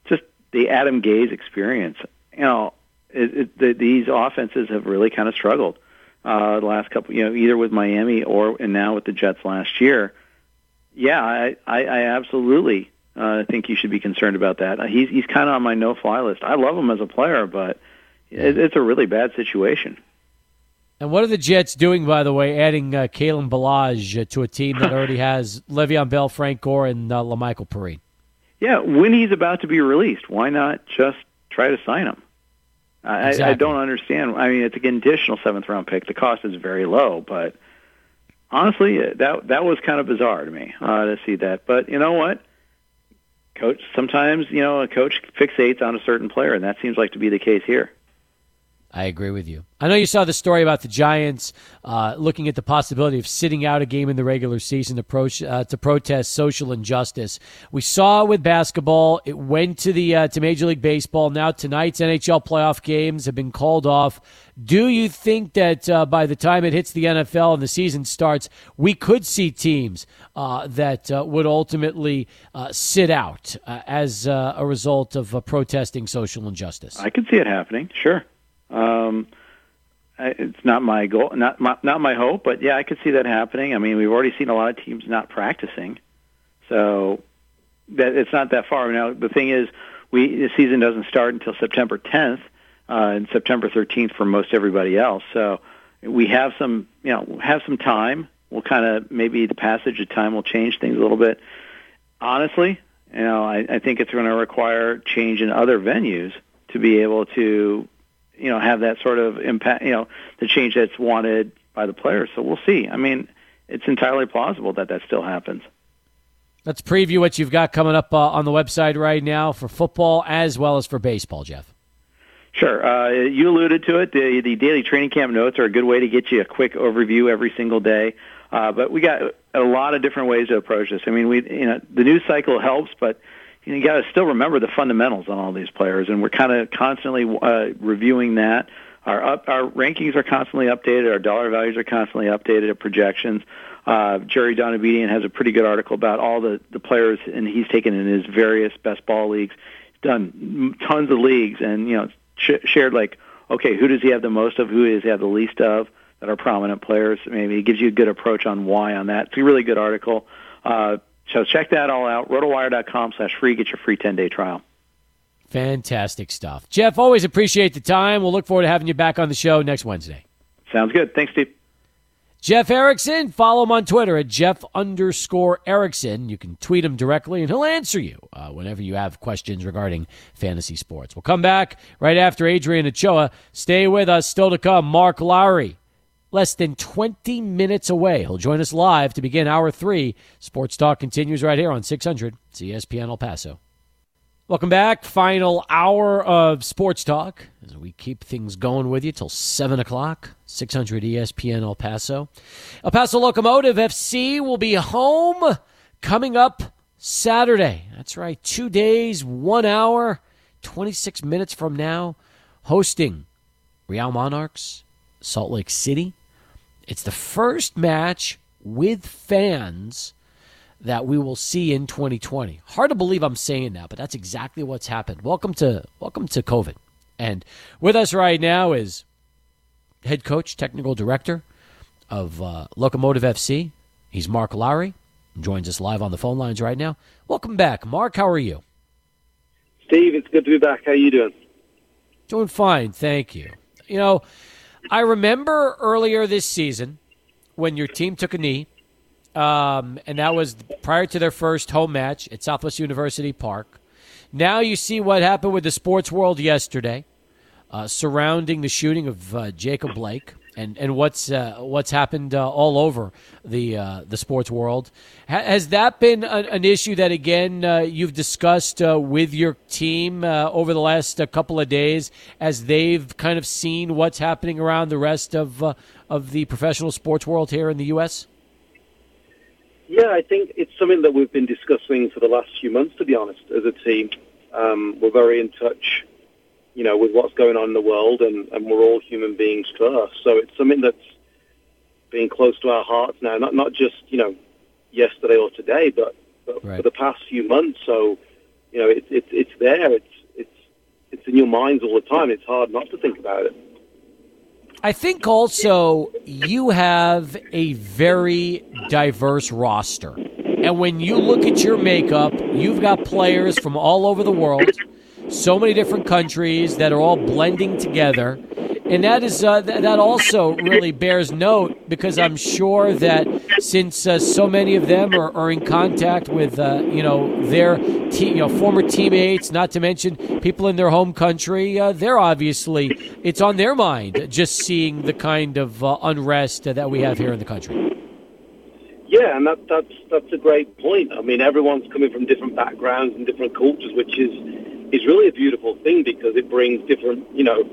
just the Adam Gase experience. You know, it, it, the, these offenses have really kind of struggled uh, the last couple. You know, either with Miami or and now with the Jets last year. Yeah, I, I, I absolutely uh, think you should be concerned about that. He's he's kind of on my no-fly list. I love him as a player, but it, it's a really bad situation. And what are the Jets doing, by the way, adding uh, Kalen Ballage uh, to a team that already has Le'Veon Bell, Frank Gore, and uh, LaMichael Perrine? Yeah, when he's about to be released, why not just try to sign him? I, exactly. I, I don't understand. I mean, it's a conditional seventh-round pick. The cost is very low, but honestly, that that was kind of bizarre to me uh, to see that. But you know what, coach? Sometimes you know a coach fixates on a certain player, and that seems like to be the case here. I agree with you. I know you saw the story about the Giants uh, looking at the possibility of sitting out a game in the regular season to, pro- uh, to protest social injustice. We saw it with basketball. It went to the uh, to Major League Baseball. Now tonight's N H L playoff games have been called off. Do you think that uh, by the time it hits the N F L and the season starts, we could see teams uh, that uh, would ultimately uh, sit out uh, as uh, a result of uh, protesting social injustice? I could see it happening, sure. Um, it's not my goal, not my, not my hope, but yeah, I could see that happening. I mean, we've already seen a lot of teams not practicing, so that it's not that far. Now, the thing is, we the season doesn't start until September tenth uh, and September thirteenth for most everybody else. So we have some, you know, have some time. We'll kind of maybe the passage of time will change things a little bit. Honestly, you know, I, I think it's going to require change in other venues to be able to, you know, have that sort of impact, you know, the change that's wanted by the players. So we'll see. I mean, it's entirely plausible that that still happens. Let's preview what you've got coming up uh, on the website right now for football as well as for baseball, Jeff. Sure. Uh, you alluded to it. The, the daily training camp notes are a good way to get you a quick overview every single day. Uh, but we got a lot of different ways to approach this. I mean, we you know the news cycle helps, but you, know, you got to still remember the fundamentals on all these players, and we're kind of constantly uh, reviewing that. Our up, our rankings are constantly updated. Our dollar values are constantly updated at projections. Uh, Jerry Donabedian has a pretty good article about all the, the players, and he's taken in his various best ball leagues, done tons of leagues, and you know sh- shared like, okay, who does he have the most of? Who does he have the least of? That are prominent players. Maybe it gives you a good approach on why on that. It's a really good article. Uh, so check that all out. Rotowire dot com slash free. Get your free ten-day trial. Fantastic stuff. Jeff, always appreciate the time. We'll look forward to having you back on the show next Wednesday. Sounds good. Thanks, Steve. Jeff Erickson, follow him on Twitter at Jeff underscore Erickson. You can tweet him directly, and he'll answer you uh, whenever you have questions regarding fantasy sports. We'll come back right after Adrian Ochoa. Stay with us. Still to come, Mark Lowry. Less than twenty minutes away. He'll join us live to begin Hour three. Sports Talk continues right here on six hundred C S P N El Paso. Welcome back. Final hour of Sports Talk as we keep things going with you till seven o'clock. six hundred E S P N El Paso. El Paso Locomotive F C will be home coming up Saturday. That's right. Two days, one hour, twenty-six minutes from now, hosting Real Monarchs, Salt Lake City. It's the first match with fans that we will see in twenty twenty. Hard to believe I'm saying that, but that's exactly what's happened. Welcome to welcome to COVID. And with us right now is head coach, technical director of uh, Locomotive F C. He's Mark Lowry. He joins us live on the phone lines right now. Welcome back, Mark. How are you? Steve, it's good to be back. How are you doing? Doing fine, thank you. You know, I remember earlier this season when your team took a knee, um, and that was prior to their first home match at Southwest University Park. Now you see what happened with the sports world yesterday uh, surrounding the shooting of uh, Jacob Blake and, and what's uh, what's happened uh, all over the uh, the sports world. Ha- has that been an, an issue that, again, uh, you've discussed uh, with your team uh, over the last uh, couple of days as they've kind of seen what's happening around the rest of, uh, of the professional sports world here in the U S? Yeah, I think it's something that we've been discussing for the last few months, to be honest, as a team. Um, we're very in touch, you know, with what's going on in the world, and, and we're all human beings first. So it's something that's been close to our hearts now, not not just, you know, yesterday or today, but, but right. for the past few months. So, you know, it, it, it's there. It's, it's, it's in your minds all the time. It's hard not to think about it. I think also you have a very diverse roster. And when you look at your makeup, you've got players from all over the world. So many different countries that are all blending together, and that is uh, th- that also really bears note, because I'm sure that since uh, so many of them are, are in contact with uh, you know their te- you know former teammates, not to mention people in their home country, uh, they're obviously it's on their mind just seeing the kind of uh, unrest uh, that we have here in the country. Yeah, and that, that's that's a great point. I mean, everyone's coming from different backgrounds and different cultures, which is. It's really a beautiful thing, because it brings different, you know,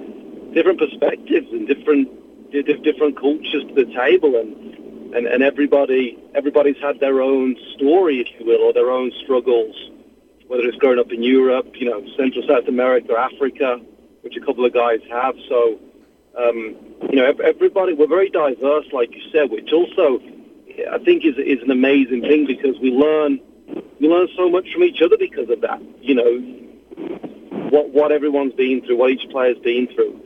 different perspectives and different different cultures to the table, and, and, and everybody everybody's had their own story, if you will, or their own struggles, whether it's growing up in Europe, you know, Central South America, Africa, which a couple of guys have. So, um, you know, everybody, we're very diverse, like you said, which also I think is is an amazing thing, because we learn we learn so much from each other because of that, you know. What what everyone's been through, what each player's been through,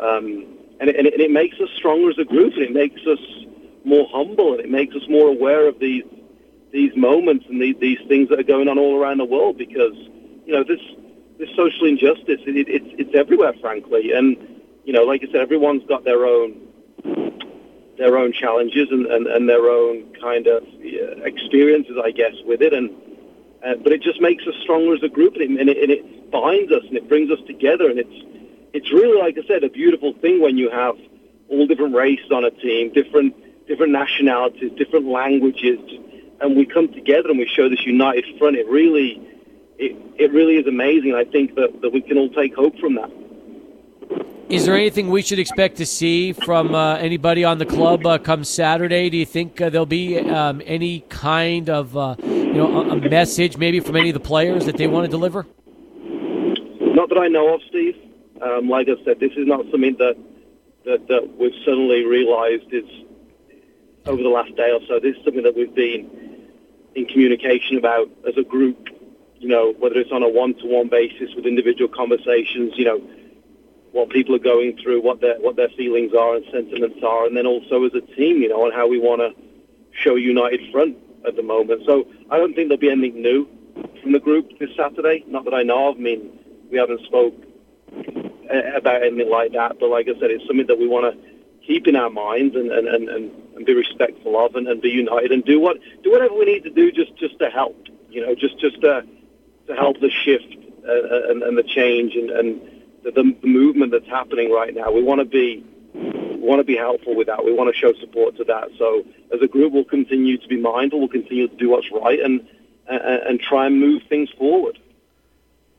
um, and, it, and it makes us stronger as a group, and it makes us more humble, and it makes us more aware of these these moments and these, these things that are going on all around the world. Because you know this this social injustice. It, it, it's it's everywhere, frankly. And, you know, like I said, everyone's got their own their own challenges and, and, and their own kind of experiences, I guess, with it. And uh, but it just makes us stronger as a group, and it, and it binds us and it brings us together. And it's it's really, like I said, a beautiful thing when you have all different races on a team, different different nationalities, different languages, and we come together and we show this united front. It really, it, it really is amazing. I think that, that we can all take hope from that. Is there anything we should expect to see from uh, anybody on the club uh, come Saturday? Do you think uh, there'll be um, any kind of uh, you know a, a message maybe from any of the players that they want to deliver? Not that I know of, Steve. Um, like I said, this is not something that that, that we've suddenly realized is over the last day or so. This is something that we've been in communication about as a group, you know, whether it's on a one-to-one basis with individual conversations, you know, what people are going through, what their what their feelings are and sentiments are, and then also as a team, you know, on how we want to show united front at the moment. So I don't think there'll be anything new from the group this Saturday, not that I know of. I mean, we haven't spoke about anything like that, but like I said, it's something that we want to keep in our minds and, and, and, and be respectful of, and, and be united, and do what do whatever we need to do just, just to help, you know, just just to, to help the shift uh, and, and the change and, and the, the movement that's happening right now. We want to be want to be helpful with that. We want to show support to that. So as a group, we'll continue to be mindful. We'll continue to do what's right and and, and try and move things forward.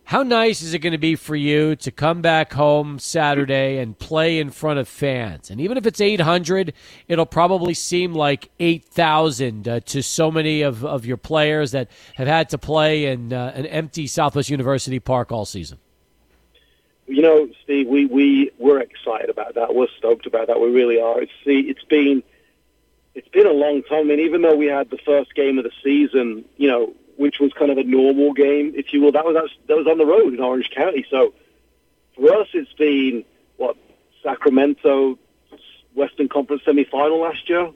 How nice is it going to be for you to come back home Saturday and play in front of fans? And even if it's eight hundred, it'll probably seem like eight thousand uh, to so many of, of your players that have had to play in uh, an empty Southwest University Park all season. You know, Steve, we, we, we're excited about that. We're stoked about that. We really are. It's, see, it's been it's been a long time. I mean, even though we had the first game of the season, you know, which was kind of a normal game, if you will. That was that was on the road in Orange County. So for us, it's been, what, Sacramento Western Conference semifinal last year,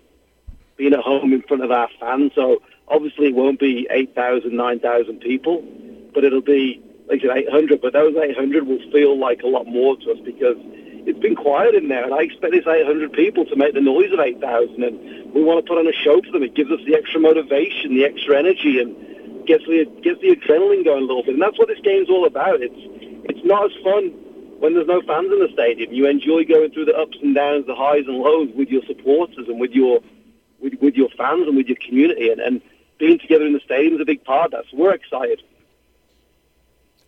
being at home in front of our fans. So obviously it won't be eight thousand, nine thousand people, but it'll be, like I said, eight hundred. But those eight hundred will feel like a lot more to us because it's been quiet in there, and I expect these eight hundred people to make the noise of eight thousand, and we want to put on a show for them. It gives us the extra motivation, the extra energy, and Gets the gets the adrenaline going a little bit, and that's what this game's all about. It's it's not as fun when there's no fans in the stadium. You enjoy going through the ups and downs, the highs and lows with your supporters and with your with, with your fans and with your community. And, and being together in the stadium is a big part of that. So we're excited.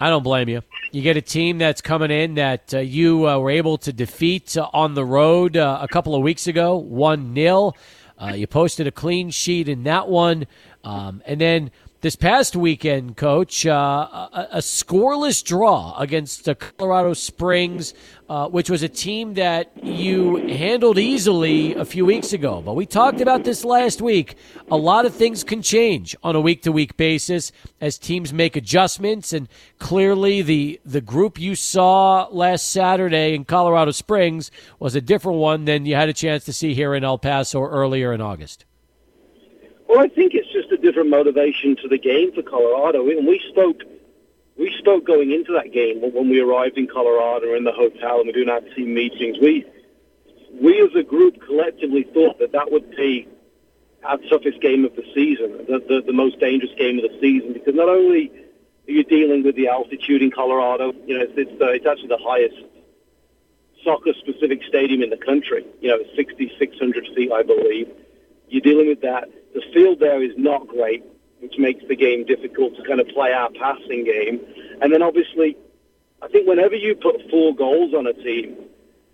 I don't blame you. You get a team that's coming in that uh, you uh, were able to defeat uh, on the road uh, a couple of weeks ago, one nil. Uh, you posted a clean sheet in that one, um, and then. This past weekend, Coach, uh, a, a scoreless draw against Colorado Springs, uh, which was a team that you handled easily a few weeks ago. But we talked about this last week. A lot of things can change on a week-to-week basis as teams make adjustments. And clearly the, the group you saw last Saturday in Colorado Springs was a different one than you had a chance to see here in El Paso earlier in August. Well, I think it's just a different motivation to the game for Colorado. And we spoke we spoke going into that game when we arrived in Colorado in the hotel and we were doing our team meetings. We, we as a group collectively thought that that would be our toughest game of the season, the, the, the most dangerous game of the season, because not only are you dealing with the altitude in Colorado, you know, it's, it's, uh, it's actually the highest soccer-specific stadium in the country, you know, sixty-six hundred feet, I believe. You're dealing with that. The field there is not great, which makes the game difficult to kind of play our passing game. And then obviously, I think whenever you put four goals on a team,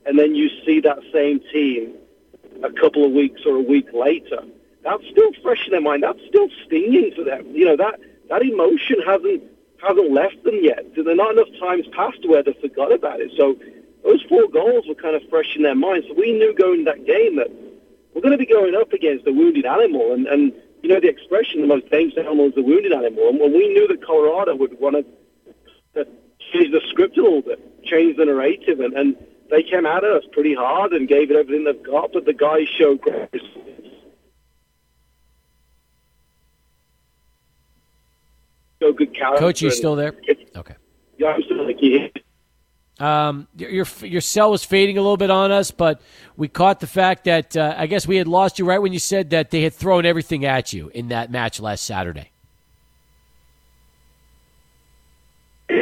and then you see that same team a couple of weeks or a week later, that's still fresh in their mind. That's still stinging for them. You know, that, that emotion hasn't hasn't left them yet. There's not enough times passed where they forgot about it. So those four goals were kind of fresh in their mind. So we knew going into that game that we're going to be going up against a wounded animal, and, and you know the expression, the most dangerous animal is the wounded animal, and when we knew that Colorado would want to change the script a little bit, change the narrative, and, and they came at us pretty hard and gave it everything they've got, but the guys showed great resilience. Showed good character. Coach, you still there? Okay. youngster like he is. Um, your your cell was fading a little bit on us, but we caught the fact that uh, I guess we had lost you right when you said that they had thrown everything at you in that match last Saturday.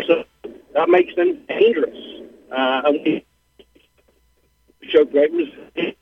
So that makes them dangerous. Uh, and we show great resilience.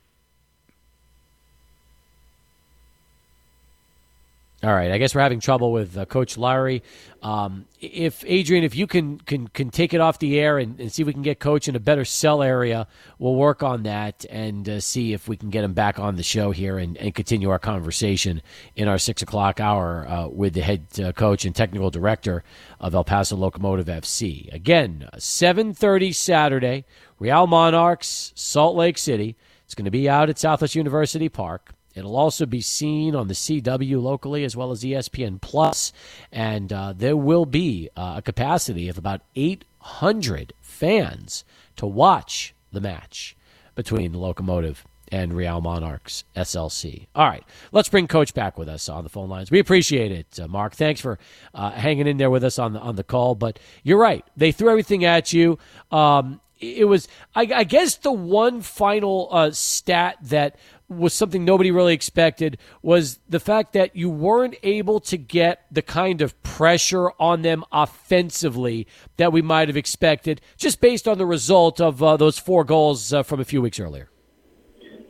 All right, I guess we're having trouble with uh, Coach Lowry. Um, if Adrian, if you can can, can take it off the air and, and see if we can get Coach in a better cell area, we'll work on that and uh, see if we can get him back on the show here and, and continue our conversation in our six o'clock hour uh, with the head uh, coach and technical director of El Paso Locomotive F C. Again, seven thirty Saturday, Real Monarchs, Salt Lake City. It's going to be out at Southwest University Park. It'll also be seen on the C W locally as well as E S P N Plus, and uh, there will be uh, a capacity of about eight hundred fans to watch the match between the Locomotive and Real Monarchs S L C. All right, let's bring Coach back with us on the phone lines. We appreciate it, uh, Mark. Thanks for uh, hanging in there with us on the on the call. But you're right; they threw everything at you. Um, it was, I, I guess, the one final uh, stat that was something nobody really expected was the fact that you weren't able to get the kind of pressure on them offensively that we might have expected just based on the result of uh, those four goals uh, from a few weeks earlier.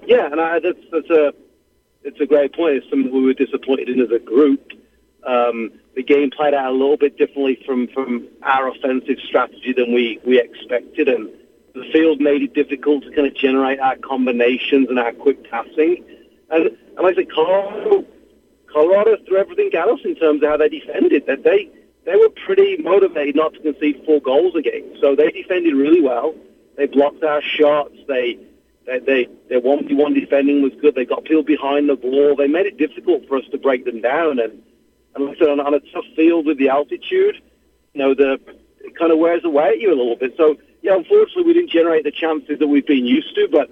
Yeah, and I, that's, that's a it's a great point. It's something we were disappointed in as a group. Um, the game played out a little bit differently from, from our offensive strategy than we, we expected, and the field made it difficult to kind of generate our combinations and our quick passing. And, and like I said, Colorado, Colorado threw everything at us in terms of how they defended. That they they were pretty motivated not to concede four goals a game. So they defended really well. They blocked our shots. They they they their one v one defending was good. They got people behind the ball. They made it difficult for us to break them down. And, and like I said, on, on a tough field with the altitude, you know, the it kind of wears away at you a little bit. So yeah, unfortunately, we didn't generate the chances that we've been used to, but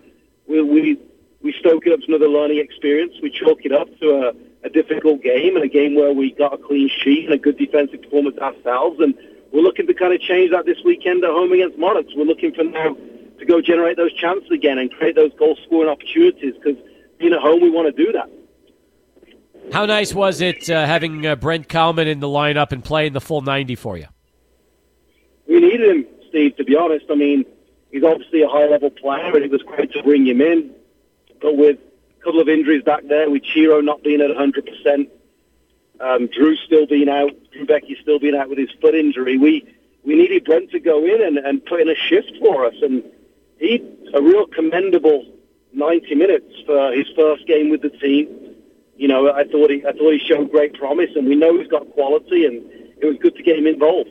we we, we stoke it up to another learning experience. We chalk it up to a, a difficult game and a game where we got a clean sheet and a good defensive performance ourselves, and we're looking to kind of change that this weekend at home against Monarchs. We're looking for now to go generate those chances again and create those goal-scoring opportunities because being at home, we want to do that. How nice was it uh, having uh, Brent Kalman in the lineup and playing the full ninety for you? We needed him, Steve, to be honest. I mean, he's obviously a high-level player, and it was great to bring him in. But with a couple of injuries back there, with Chiro not being at one hundred percent, um, Drew still being out, Drew Becky still being out with his foot injury, we, we needed Brent to go in and, and put in a shift for us. And he a real commendable ninety minutes for his first game with the team. You know, I thought he, I thought he showed great promise, and we know he's got quality, and it was good to get him involved.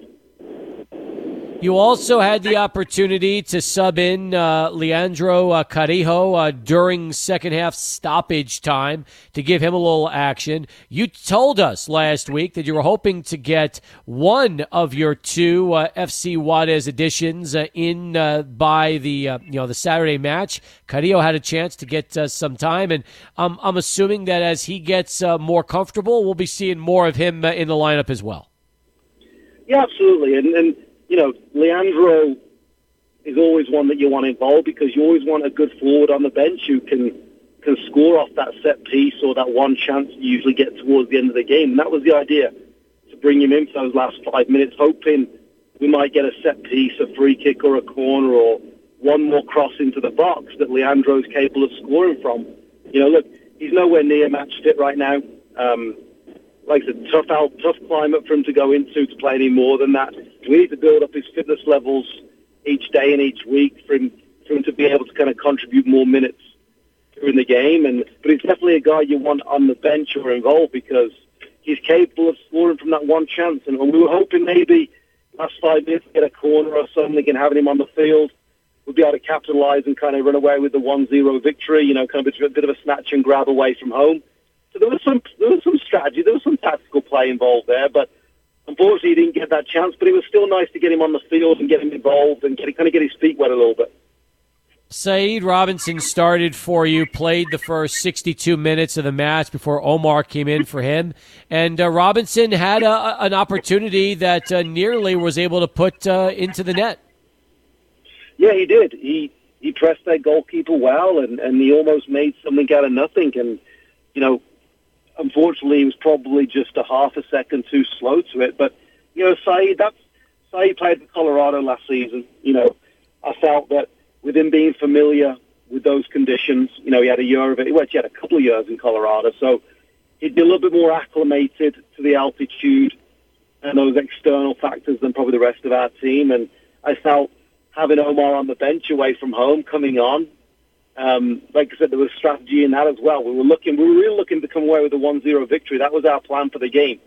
You also had the opportunity to sub in uh, Leandro uh, Carijo uh, during second-half stoppage time to give him a little action. You told us last week that you were hoping to get one of your two uh, F C Juarez additions uh, in uh, by the uh, you know the Saturday match. Carijo had a chance to get uh, some time, and um, I'm assuming that as he gets uh, more comfortable, we'll be seeing more of him uh, in the lineup as well. Yeah, absolutely, and and. You know, Leandro is always one that you want involved because you always want a good forward on the bench who can can score off that set piece or that one chance you usually get towards the end of the game. And that was the idea, to bring him in for those last five minutes, hoping we might get a set piece, a free kick or a corner or one more cross into the box that Leandro's capable of scoring from. You know, look, he's nowhere near match fit right now. Um, like I said, tough, out, tough climate for him to go into to play any more than that. We need to build up his fitness levels each day and each week for him, for him to be able to kind of contribute more minutes during the game. And but he's definitely a guy you want on the bench or involved because he's capable of scoring from that one chance. And we were hoping maybe last five minutes get a corner or something and having him on the field, we'll be able to capitalize and kind of run away with the one zero victory, you know, kind of a bit of a snatch and grab away from home. So there was some there was some strategy, there was some tactical play involved there, but unfortunately, he didn't get that chance, but it was still nice to get him on the field and get him involved and get, kind of get his feet wet a little bit. Saeed Robinson started for you, played the first sixty-two minutes of the match before Omar came in for him. And uh, Robinson had a, an opportunity that uh, nearly was able to put uh, into the net. Yeah, he did. He he pressed that goalkeeper well, and, and he almost made something out of nothing. And, you know, unfortunately, he was probably just a half a second too slow to it. But, you know, Saeed, that's, Saeed played for Colorado last season. You know, I felt that with him being familiar with those conditions, you know, he had a year of it. Well, he had a couple of years in Colorado, so he'd be a little bit more acclimated to the altitude and those external factors than probably the rest of our team. And I felt having Omar on the bench away from home, coming on, um, like I said, there was strategy in that as well. We were looking, we were really looking to come away with a one zero victory. That was our plan for the game.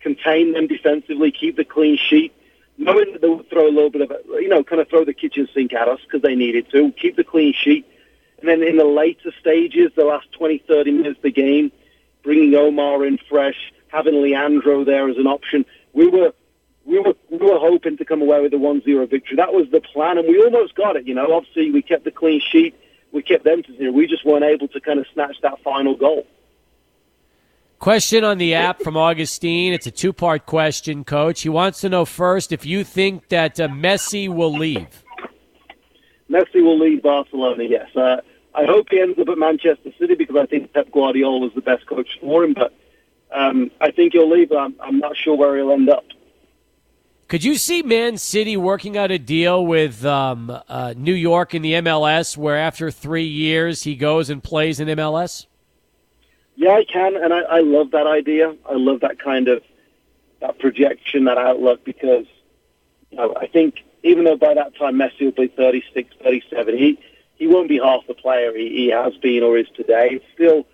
Contain them defensively, keep the clean sheet, knowing that they would throw a little bit of, you know, kind of throw the kitchen sink at us because they needed to, keep the clean sheet. And then in the later stages, the last twenty, thirty minutes of the game, bringing Omar in fresh, having Leandro there as an option, we were we were, we were hoping to come away with a one zero victory. That was the plan, and we almost got it, you know. Obviously, we kept the clean sheet. We kept them to zero. We just weren't able to kind of snatch that final goal. Question on the app from Augustine. It's a two-part question, Coach. He wants to know first if you think that uh, Messi will leave. Messi will leave Barcelona, yes. Uh, I hope he ends up at Manchester City because I think Pep Guardiola was the best coach for him, but um, I think he'll leave. I'm, I'm not sure where he'll end up. Could you see Man City working out a deal with um, uh, New York in the M L S where after three years he goes and plays in M L S? Yeah, I can, and I, I love that idea. I love that kind of that projection, that outlook, because you know, I think even though by that time Messi will be thirty-six, thirty-seven, he, he won't be half the player he, he has been or is today. It's still,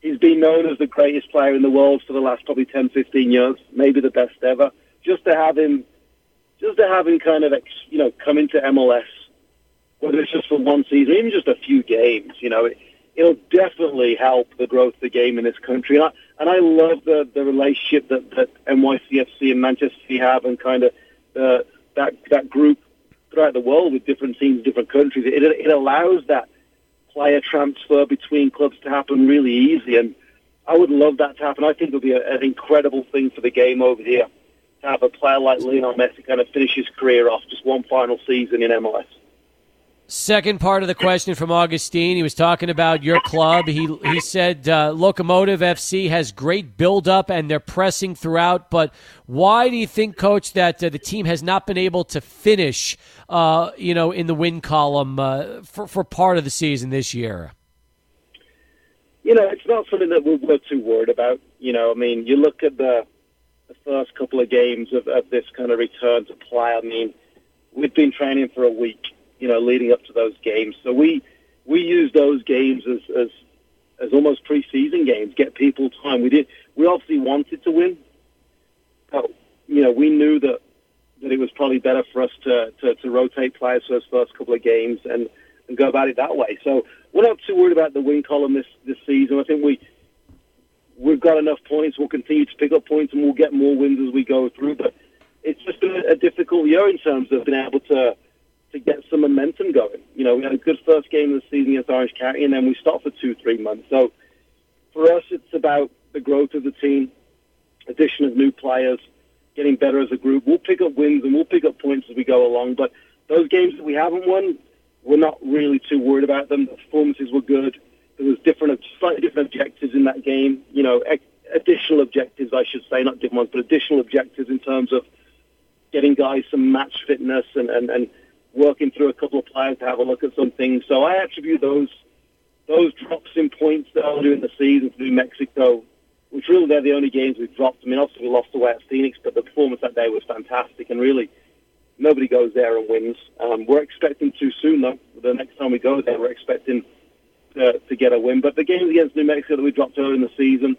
he's been known as the greatest player in the world for the last probably ten, fifteen years, maybe the best ever. Just to have him, just to have him kind of, you know, come into M L S, whether it's just for one season, even just a few games, you know, it, it'll definitely help the growth of the game in this country. And I, and I love the, the relationship that, that N Y C F C and Manchester City have and kind of uh, that that group throughout the world with different teams, different countries. It, it allows that player transfer between clubs to happen really easy. And I would love that to happen. I think it'll be a, an incredible thing for the game over here to have a player like Lionel Messi kind of finish his career off, just one final season in M L S. Second part of the question from Augustine. He was talking about your club. He he said uh, Locomotive F C has great build-up and they're pressing throughout, but why do you think, Coach, that uh, the team has not been able to finish uh, you know, in the win column uh, for, for part of the season this year? You know, it's not something that we're too worried about. You know, I mean, you look at the, the first couple of games of, of this kind of return to play. I mean, we've been training for a week, you know, leading up to those games. So we we use those games as, as as almost preseason games, get people time. We did. We obviously wanted to win, but you know, we knew that that it was probably better for us to, to, to rotate players for those first couple of games and, and go about it that way. So we're not too worried about the win column this, this season. I think we we've got enough points. We'll continue to pick up points and we'll get more wins as we go through. But it's just been a, a difficult year in terms of being able to. to get some momentum going. You know, we had a good first game of the season against Orange County, and then we stopped for two, three months. So for us, it's about the growth of the team, addition of new players, getting better as a group. We'll pick up wins and we'll pick up points as we go along, but those games that we haven't won, we're not really too worried about them. The performances were good. There was different, slightly different objectives in that game, you know, additional objectives, I should say, not different ones, but additional objectives in terms of getting guys some match fitness and, and, and working through a couple of players to have a look at some things. So I attribute those those drops in points earlier in the season to New Mexico, which really they're the only games we've dropped. I mean, obviously we lost away at Phoenix, but the performance that day was fantastic, and really nobody goes there and wins. Um, we're expecting too soon, though. The next time we go there, we're expecting to, to get a win. But the games against New Mexico that we dropped earlier in the season,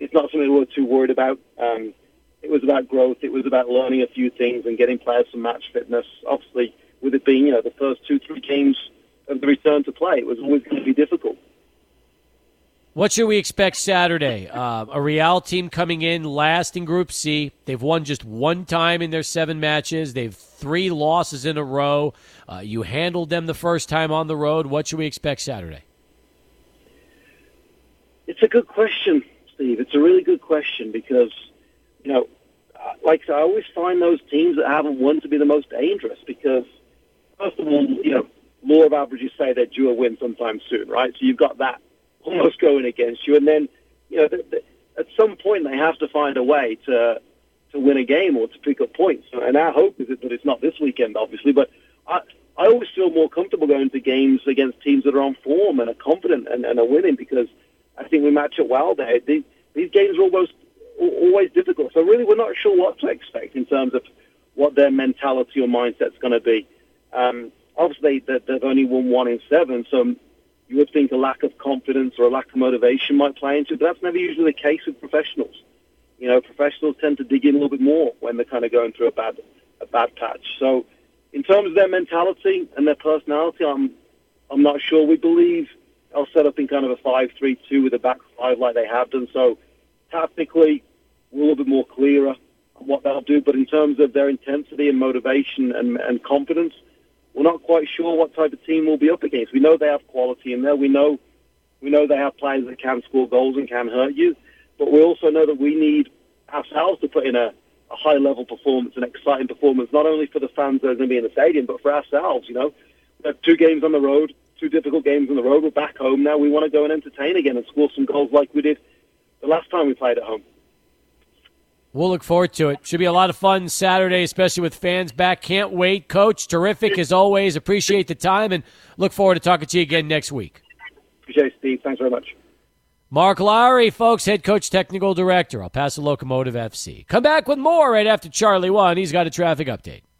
it's not something we're too worried about. Um, it was about growth. It was about learning a few things and getting players some match fitness. Obviously, with it being, you know, the first two, three games of the return to play, it was always going to be difficult. What should we expect Saturday? Uh, a Real team coming in last in Group C. They've won just one time in their seven matches. They've three losses in a row. Uh, you handled them the first time on the road. What should we expect Saturday? It's a good question, Steve. It's a really good question because, you know, like I always find those teams that haven't won to be the most dangerous because, first of all, you know, law of averages say they're due a win sometime soon, right? So you've got that almost going against you, and then you know th- th- at some point they have to find a way to to win a game or to pick up points. And our hope is that it's not this weekend, obviously. But I I always feel more comfortable going to games against teams that are on form and are confident and, and are winning because I think we match up well there. These, these games are almost always difficult, so really we're not sure what to expect in terms of what their mentality or mindset's going to be. Um, obviously, they've only won one in seven, so. You would think a lack of confidence or a lack of motivation might play into it, but that's never usually the case with professionals. You know, professionals tend to dig in a little bit more when they're kind of going through a bad a bad patch. So in terms of their mentality and their personality, I'm I'm not sure. We believe they'll set up in kind of a five three two with a back five like they have done. So tactically, we're a little bit more clearer on what they'll do. But in terms of their intensity and motivation and, and confidence, we're not quite sure what type of team we'll be up against. We know they have quality in there. We know we know they have players that can score goals and can hurt you. But we also know that we need ourselves to put in a, a high-level performance, an exciting performance, not only for the fans that are going to be in the stadium, but for ourselves, you know. We have two games on the road, two difficult games on the road. We're back home now. We want to go and entertain again and score some goals like we did the last time we played at home. We'll look forward to it. Should be a lot of fun Saturday, especially with fans back. Can't wait. Coach, terrific as always. Appreciate the time and look forward to talking to you again next week. Appreciate it, Steve. Thanks very much. Mark Lowry, folks, head coach, technical director, El Paso Locomotive F C. Come back with more right after Charlie One. He's got a traffic update.